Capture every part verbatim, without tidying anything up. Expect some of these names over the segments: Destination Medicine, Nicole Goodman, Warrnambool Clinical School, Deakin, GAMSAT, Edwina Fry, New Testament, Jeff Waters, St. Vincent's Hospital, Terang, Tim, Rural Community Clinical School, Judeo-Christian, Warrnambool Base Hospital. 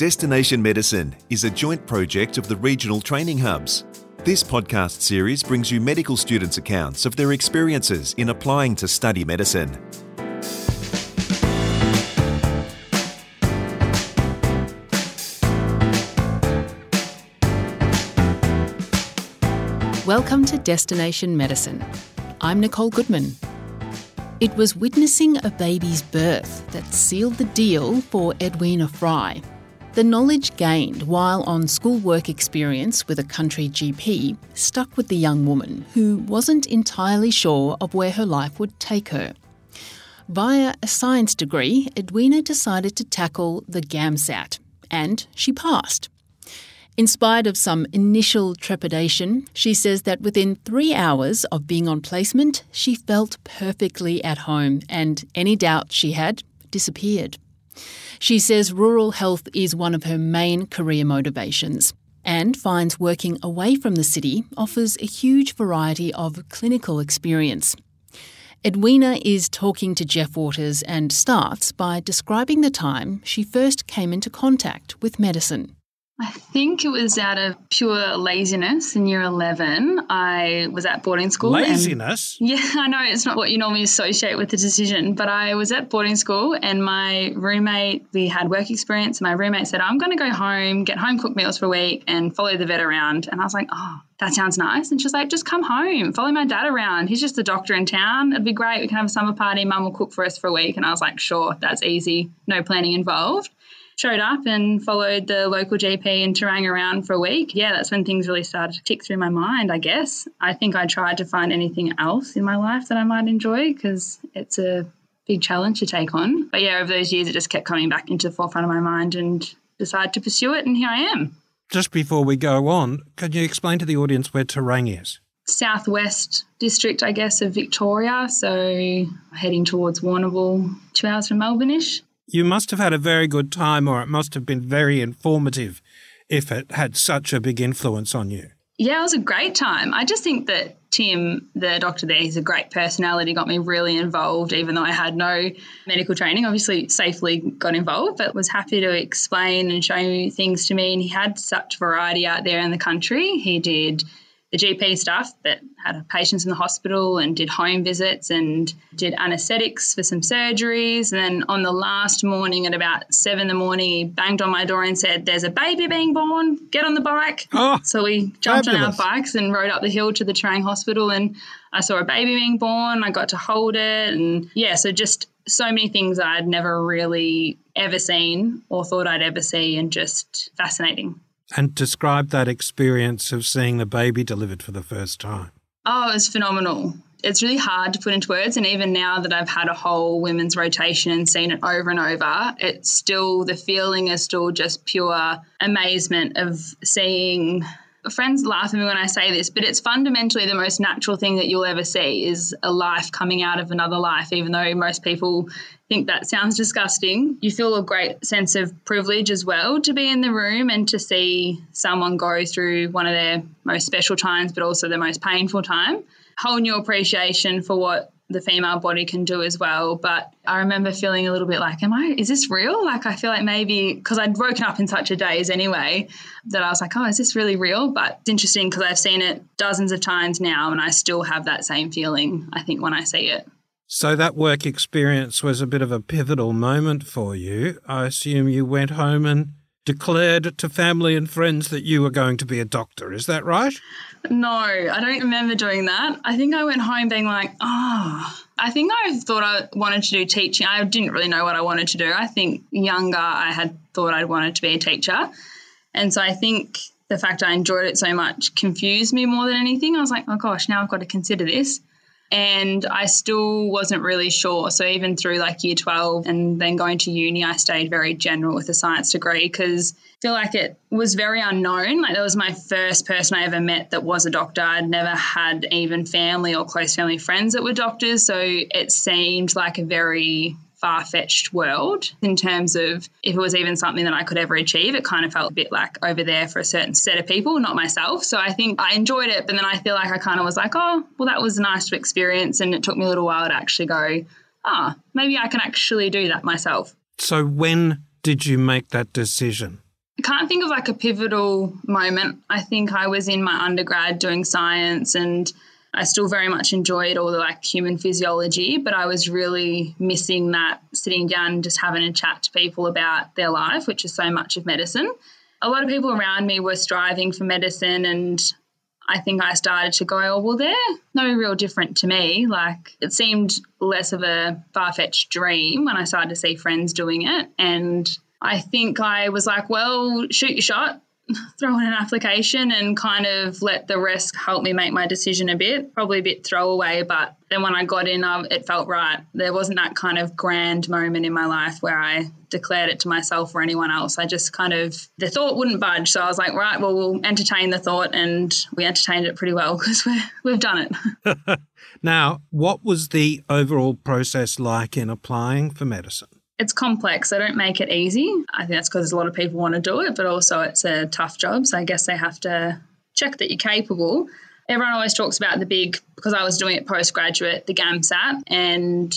Destination Medicine is a joint project of the regional training hubs. This podcast series brings you medical students' accounts of their experiences in applying to study medicine. Welcome to Destination Medicine. I'm Nicole Goodman. It was witnessing a baby's birth that sealed the deal for Edwina Fry. The knowledge gained while on schoolwork experience with a country G P stuck with the young woman who wasn't entirely sure of where her life would take her. Via a science degree, Edwina decided to tackle the GAMSAT, and she passed. In spite of some initial trepidation, she says that within three hours of being on placement, she felt perfectly at home and any doubt she had disappeared. She says rural health is one of her main career motivations and finds working away from the city offers a huge variety of clinical experience. Edwina is talking to Jeff Waters and starts by describing the time she first came into contact with medicine. I think it was out of pure laziness in year eleven. I was at boarding school. Laziness? And, yeah, I know it's not what you normally associate with the decision, but I was at boarding school and my roommate, we had work experience, and my roommate said, I'm going to go home, get home-cooked meals for a week and follow the vet around. And I was like, oh, that sounds nice. And she's like, just come home, follow my dad around. He's just a doctor in town. It'd be great. We can have a summer party. Mum will cook for us for a week. And I was like, sure, that's easy. No planning involved. Showed up and followed the local G P in Terang around for a week. Yeah, that's when things really started to tick through my mind, I guess. I think I tried to find anything else in my life that I might enjoy because it's a big challenge to take on. But yeah, over those years, it just kept coming back into the forefront of my mind and decided to pursue it, and here I am. Just before we go on, could you explain to the audience where Terang is? Southwest district, I guess, of Victoria. So heading towards Warrnambool, two hours from Melbourne-ish. You must have had a very good time, or it must have been very informative if it had such a big influence on you. Yeah, it was a great time. I just think that Tim, the doctor there, he's a great personality, got me really involved, even though I had no medical training, obviously safely got involved, but was happy to explain and show things to me. And he had such variety out there in the country. He did the G P stuff that had patients in the hospital and did home visits and did anaesthetics for some surgeries. And then on the last morning at about seven in the morning, he banged on my door and said, there's a baby being born, get on the bike. Oh, so we jumped fabulous. on our bikes and rode up the hill to the Terang hospital, and I saw a baby being born. I got to hold it. And yeah, so just so many things I'd never really ever seen or thought I'd ever see, and just fascinating. And describe that experience of seeing the baby delivered for the first time. Oh, it was phenomenal. It's really hard to put into words. And even now that I've had a whole women's rotation and seen it over and over, it's still, the feeling is still just pure amazement of seeing. Friends laugh at me when I say this, but it's fundamentally the most natural thing that you'll ever see is a life coming out of another life, even though most people think that sounds disgusting. You feel a great sense of privilege as well to be in the room and to see someone go through one of their most special times, but also their most painful time. Whole new appreciation for what the female body can do as well. But I remember feeling a little bit like, am I, is this real? Like, I feel like maybe, because I'd woken up in such a daze anyway, that I was like, oh, is this really real? But it's interesting because I've seen it dozens of times now and I still have that same feeling, I think, when I see it. So that work experience was a bit of a pivotal moment for you. I assume you went home and declared to family and friends that you were going to be a doctor. Is that right? No, I don't remember doing that. I think I went home being like, oh, I think I thought I wanted to do teaching. I didn't really know what I wanted to do. I think younger I had thought I wanted to be a teacher. And so I think the fact I enjoyed it so much confused me more than anything. I was like, oh, gosh, now I've got to consider this. And I still wasn't really sure. So even through like year twelve and then going to uni, I stayed very general with a science degree because I feel like it was very unknown. Like, that was my first person I ever met that was a doctor. I'd never had even family or close family friends that were doctors. So it seemed like a very far-fetched world in terms of if it was even something that I could ever achieve. It kind of felt a bit like over there for a certain set of people, not myself. So I think I enjoyed it, but then I feel like I kind of was like, oh, well, that was nice to experience. And it took me a little while to actually go, ah, maybe I can actually do that myself. So when did you make that decision? think of like a pivotal moment. I think I was in my undergrad doing science, and I still very much enjoyed all the like human physiology, but I was really missing that sitting down and just having a chat to people about their life, which is so much of medicine. A lot of people around me were striving for medicine, and I think I started to go, oh, well, they're no real different to me. Like, it seemed less of a far-fetched dream when I started to see friends doing it. And I think I was like, well, shoot your shot, throw in an application and kind of let the rest help me make my decision a bit, probably a bit throwaway. But then when I got in, I, it felt right. There wasn't that kind of grand moment in my life where I declared it to myself or anyone else. I just kind of, the thought wouldn't budge. So I was like, right, well, we'll entertain the thought. And we entertained it pretty well because we've done it. Now, what was the overall process like in applying for medicine? It's complex. They don't make it easy. I think that's because a lot of people want to do it, but also it's a tough job. So I guess they have to check that you're capable. Everyone always talks about the big, because I was doing it postgraduate, the GAMSAT, and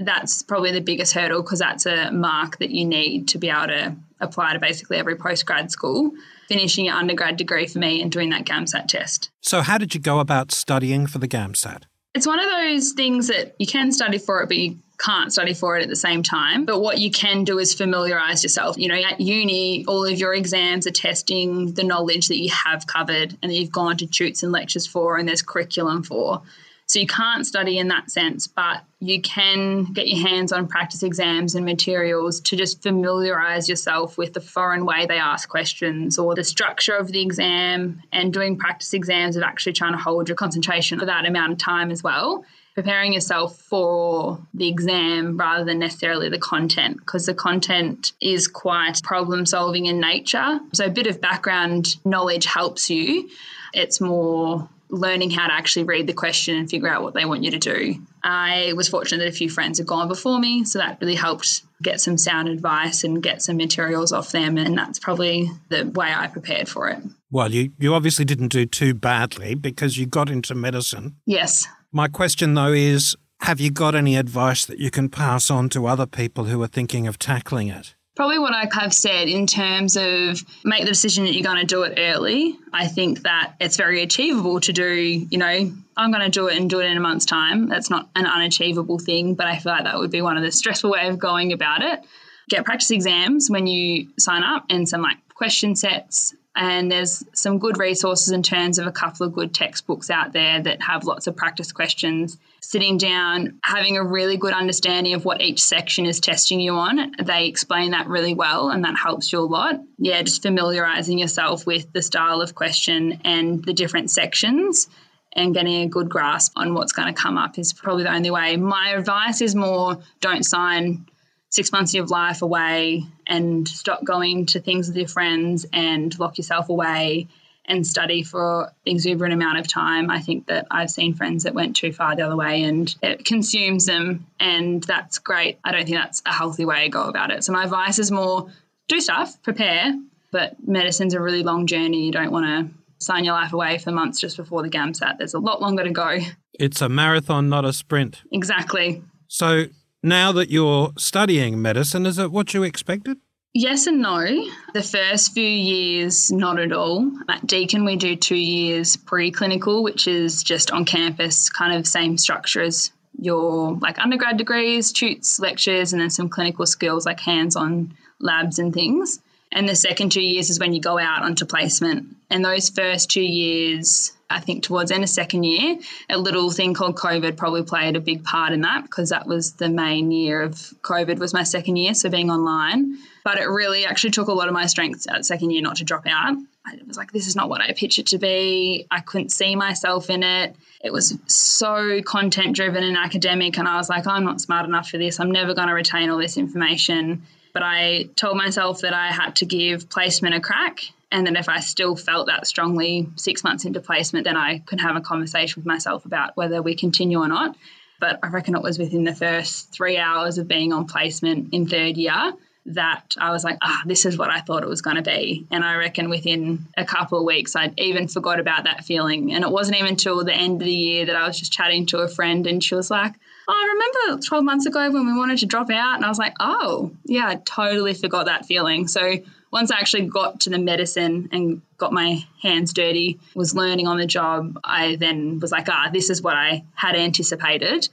that's probably the biggest hurdle because that's a mark that you need to be able to apply to basically every postgrad school, finishing your undergrad degree for me and doing that GAMSAT test. So how did you go about studying for the GAMSAT? It's one of those things that you can study for it, but you can't study for it at the same time. But what you can do is familiarise yourself. You know, at uni, all of your exams are testing the knowledge that you have covered and that you've gone to tutes and lectures for and there's curriculum for. So you can't study in that sense, but you can get your hands on practice exams and materials to just familiarise yourself with the foreign way they ask questions or the structure of the exam, and doing practice exams of actually trying to hold your concentration for that amount of time as well, preparing yourself for the exam rather than necessarily the content, because the content is quite problem-solving in nature. So a bit of background knowledge helps you. It's more learning how to actually read the question and figure out what they want you to do. I was fortunate that a few friends had gone before me, so that really helped get some sound advice and get some materials off them, and that's probably the way I prepared for it. Well, you, you obviously didn't do too badly because you got into medicine. Yes. My question, though, is have you got any advice that you can pass on to other people who are thinking of tackling it? Probably what I have said in terms of make the decision that you're going to do it early. I think that it's very achievable to do, you know, I'm going to do it and do it in a month's time. That's not an unachievable thing, but I feel like that would be one of the stressful ways of going about it. Get practice exams when you sign up and some like question sets. And there's some good resources in terms of a couple of good textbooks out there that have lots of practice questions. Sitting down, having a really good understanding of what each section is testing you on. They explain that really well and that helps you a lot. Yeah, just familiarising yourself with the style of question and the different sections and getting a good grasp on what's going to come up is probably the only way. My advice is more don't sign six months of your life away and stop going to things with your friends and lock yourself away and study for an exuberant amount of time. I think that I've seen friends that went too far the other way and it consumes them, and that's great. I don't think that's a healthy way to go about it. So my advice is more do stuff, prepare, but medicine's a really long journey. You don't want to sign your life away for months just before the GAMSAT. There's a lot longer to go. It's a marathon, not a sprint. Exactly. So now that you're studying medicine, is it what you expected? Yes and no. The first few years, not at all. At Deakin, we do two years preclinical, which is just on campus, kind of same structure as your like undergrad degrees, tutes, lectures, and then some clinical skills like hands-on labs and things. And the second two years is when you go out onto placement. And those first two years, I think towards the end of second year, a little thing called COVID probably played a big part in that, because that was the main year of COVID was my second year, so being online. But it really actually took a lot of my strength at second year not to drop out. I was like, this is not what I pictured to be. I couldn't see myself in it. It was so content-driven and academic, and I was like, I'm not smart enough for this. I'm never going to retain all this information. But I told myself that I had to give placement a crack, and then if I still felt that strongly six months into placement, then I could have a conversation with myself about whether we continue or not. But I reckon it was within the first three hours of being on placement in third year that I was like, ah, this is what I thought it was going to be. And I reckon within a couple of weeks, I'd even forgot about that feeling. And it wasn't even till the end of the year that I was just chatting to a friend and she was like, oh, I remember twelve months ago when we wanted to drop out. And I was like, oh, yeah, I totally forgot that feeling. So once I actually got to the medicine and got my hands dirty, was learning on the job, I then was like, ah, this is what I had anticipated.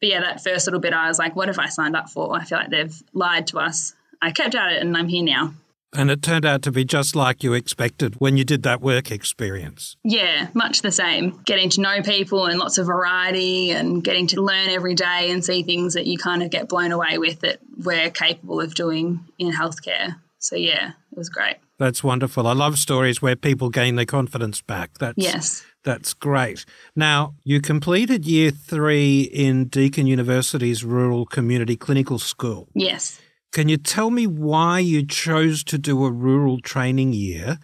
But yeah, that first little bit, I was like, what have I signed up for? I feel like they've lied to us. I kept at it and I'm here now. And it turned out to be just like you expected when you did that work experience. Yeah, much the same. Getting to know people and lots of variety and getting to learn every day and see things that you kind of get blown away with that we're capable of doing in healthcare. So, yeah, it was great. That's wonderful. I love stories where people gain their confidence back. That's, yes. That's great. Now, you completed year three in Deakin University's Rural Community Clinical School. Yes. Can you tell me why you chose to do a rural training year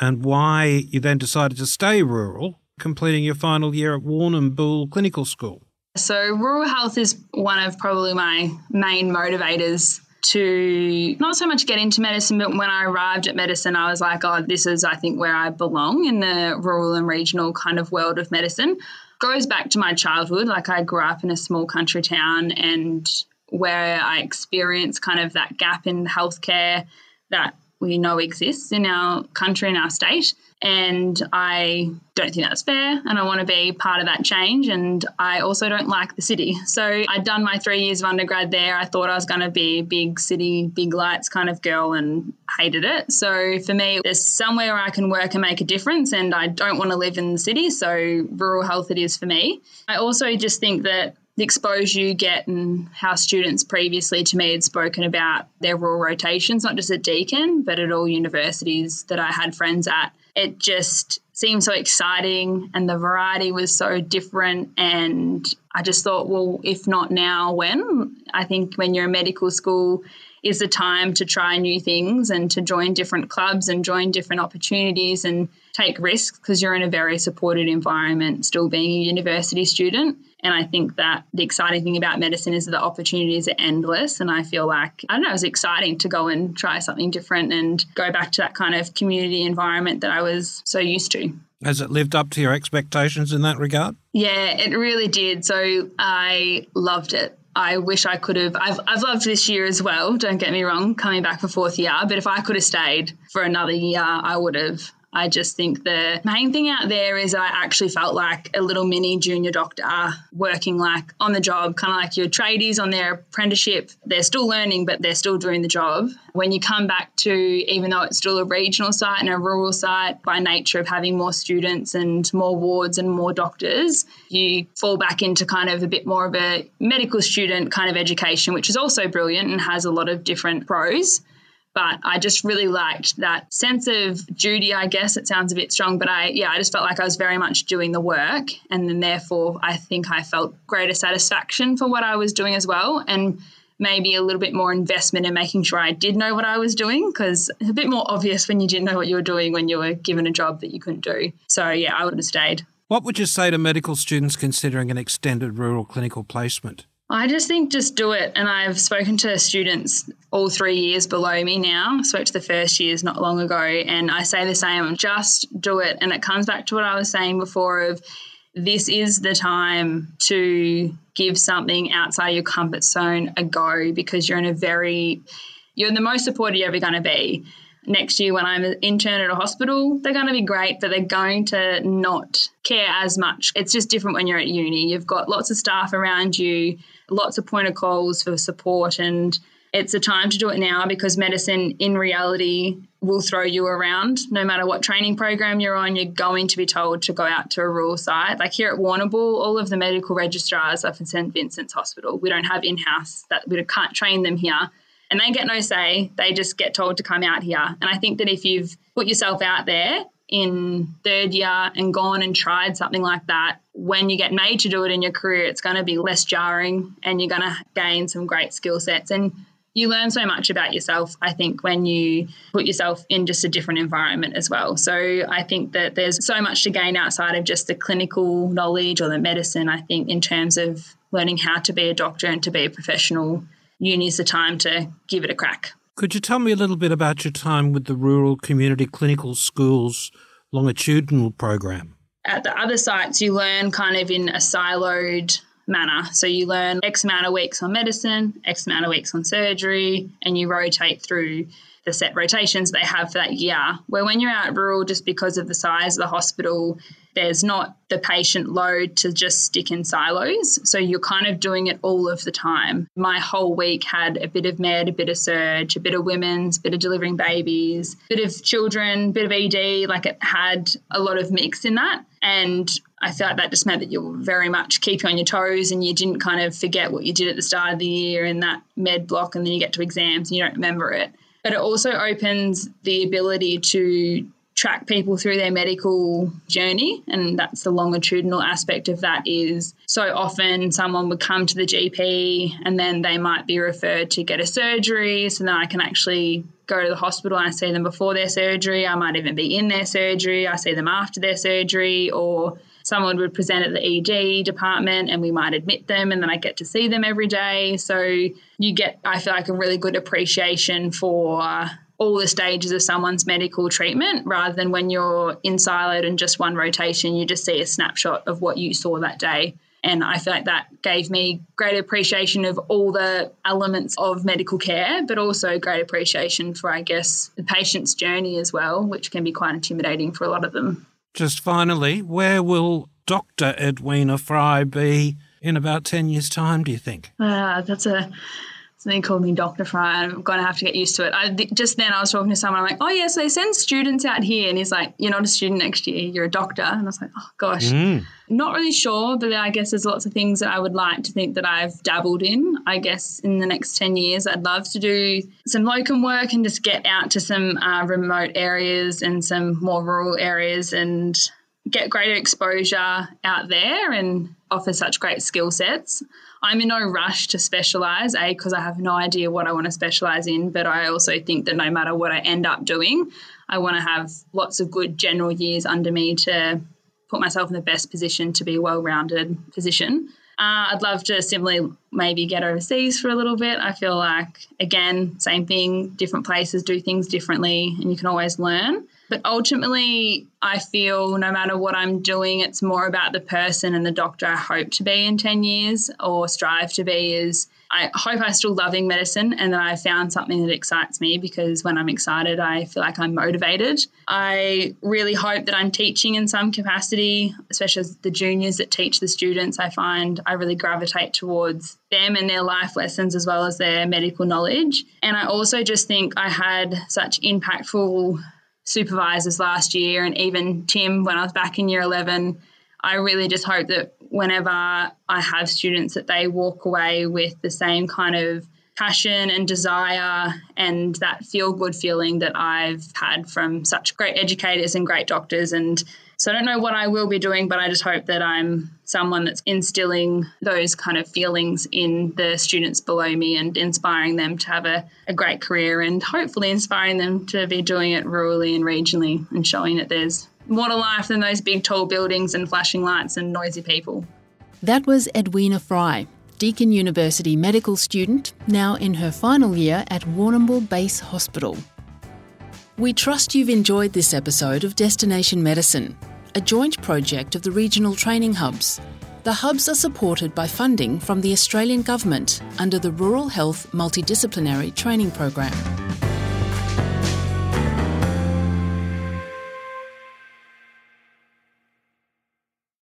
and why you then decided to stay rural, completing your final year at Warrnambool Clinical School? So rural health is one of probably my main motivators to not so much get into medicine, but when I arrived at medicine, I was like, oh, this is, I think, where I belong in the rural and regional kind of world of medicine. Goes back to my childhood. Like, I grew up in a small country town, and where I experienced kind of that gap in healthcare that we know exists in our country and our state. And I don't think that's fair, and I want to be part of that change. And I also don't like the city. So I'd done my three years of undergrad there. I thought I was going to be a big city, big lights kind of girl, and hated it. So for me, there's somewhere where I can work and make a difference, and I don't want to live in the city. So rural health it is for me. I also just think that the exposure you get and how students previously to me had spoken about their rural rotations, not just at Deakin, but at all universities that I had friends at. It just seemed so exciting, and the variety was so different. And I just thought, well, if not now, when? I think when you're in medical school is the time to try new things and to join different clubs and join different opportunities and take risks, because you're in a very supported environment still being a university student. And I think that the exciting thing about medicine is that the opportunities are endless. And I feel like, I don't know, it was exciting to go and try something different and go back to that kind of community environment that I was so used to. Has it lived up to your expectations in that regard? Yeah, it really did. So I loved it. I wish I could have. I've, I've loved this year as well, don't get me wrong, coming back for fourth year. But if I could have stayed for another year, I would have. I just think the main thing out there is I actually felt like a little mini junior doctor working like on the job, kind of like your tradies on their apprenticeship. They're still learning, but they're still doing the job. When you come back to, even though it's still a regional site and a rural site, by nature of having more students and more wards and more doctors, you fall back into kind of a bit more of a medical student kind of education, which is also brilliant and has a lot of different pros. But I just really liked that sense of duty, I guess. It sounds a bit strong, but I, yeah, I just felt like I was very much doing the work. And then therefore, I think I felt greater satisfaction for what I was doing as well. And maybe a little bit more investment in making sure I did know what I was doing, because it's a bit more obvious when you didn't know what you were doing when you were given a job that you couldn't do. So yeah, I would have stayed. What would you say to medical students considering an extended rural clinical placement? I just think just do it. And I've spoken to students all three years below me now. I spoke to the first years not long ago, and I say the same, just do it. And it comes back to what I was saying before of this is the time to give something outside your comfort zone a go, because you're in a very, you're the most supported you're ever going to be. Next year when I'm an intern at a hospital, they're going to be great, but they're going to not care as much. It's just different when you're at uni. You've got lots of staff around you, lots of point of calls for support, and it's a time to do it now, because medicine in reality will throw you around. No matter what training program you're on, you're going to be told to go out to a rural site. Like here at Warrnambool, all of the medical registrars are from Saint Vincent's Hospital. We don't have in-house, that we can't train them here. And they get no say, they just get told to come out here. And I think that if you've put yourself out there in third year and gone and tried something like that, when you get made to do it in your career, it's going to be less jarring and you're going to gain some great skill sets. And you learn so much about yourself, I think, when you put yourself in just a different environment as well. So I think that there's so much to gain outside of just the clinical knowledge or the medicine, I think, in terms of learning how to be a doctor and to be a professional. Uni's the time to give it a crack. Could you tell me a little bit about your time with the Rural Community Clinical School's longitudinal program? At the other sites, you learn kind of in a siloed manner. So you learn X amount of weeks on medicine, X amount of weeks on surgery, and you rotate through the set rotations they have for that year. Where when you're out rural, just because of the size of the hospital, there's not the patient load to just stick in silos. So you're kind of doing it all of the time. My whole week had a bit of med, a bit of surge, a bit of women's, a bit of delivering babies, a bit of children, a bit of E D. Like, it had a lot of mix in that. And I felt that just meant that you were very much keeping on your toes, and you didn't kind of forget what you did at the start of the year in that med block, and then you get to exams and you don't remember it. But it also opens the ability to track people through their medical journey, and that's the longitudinal aspect of that. Is so often someone would come to the G P and then they might be referred to get a surgery, so then I can actually go to the hospital and I see them before their surgery. I might even be in their surgery. I see them after their surgery. Or someone would present at the E D department and we might admit them, and then I get to see them every day. So you get, I feel like, a really good appreciation for all the stages of someone's medical treatment, rather than when you're in siloed and just one rotation, you just see a snapshot of what you saw that day. And I feel like that gave me great appreciation of all the elements of medical care, but also great appreciation for, I guess, the patient's journey as well, which can be quite intimidating for a lot of them. Just finally, where will Doctor Edwina Fry be in about ten years' time, do you think? Uh, that's a... Something called me Doctor Fry. I'm going to have to get used to it. I, just then I was talking to someone. I'm like, oh, yeah, so they send students out here. And he's like, you're not a student next year. You're a doctor. And I was like, oh, gosh. Mm. Not really sure, but I guess there's lots of things that I would like to think that I've dabbled in. I guess in the next ten years, I'd love to do some locum work and just get out to some uh, remote areas and some more rural areas and get greater exposure out there and offer such great skill sets. I'm in no rush to specialise, A, because I have no idea what I want to specialise in, but I also think that no matter what I end up doing, I want to have lots of good general years under me to put myself in the best position to be a well-rounded physician. Uh, I'd love to similarly maybe get overseas for a little bit. I feel like, again, same thing, different places do things differently and you can always learn. But ultimately, I feel no matter what I'm doing, it's more about the person and the doctor I hope to be in ten years or strive to be. Is I hope I'm still loving medicine and that I found something that excites me, because when I'm excited, I feel like I'm motivated. I really hope that I'm teaching in some capacity, especially as the juniors that teach the students. I find I really gravitate towards them and their life lessons as well as their medical knowledge. And I also just think I had such impactful supervisors last year, and even Tim when I was back in year eleven. I really just hope that whenever I have students that they walk away with the same kind of passion and desire and that feel-good feeling that I've had from such great educators and great doctors. And so I don't know what I will be doing, but I just hope that I'm someone that's instilling those kind of feelings in the students below me and inspiring them to have a, a great career, and hopefully inspiring them to be doing it rurally and regionally and showing that there's more to life than those big tall buildings and flashing lights and noisy people. That was Edwina Fry, Deakin University medical student, now in her final year at Warrnambool Base Hospital. We trust you've enjoyed this episode of Destination Medicine, a joint project of the regional training hubs. The hubs are supported by funding from the Australian Government under the Rural Health Multidisciplinary Training Program.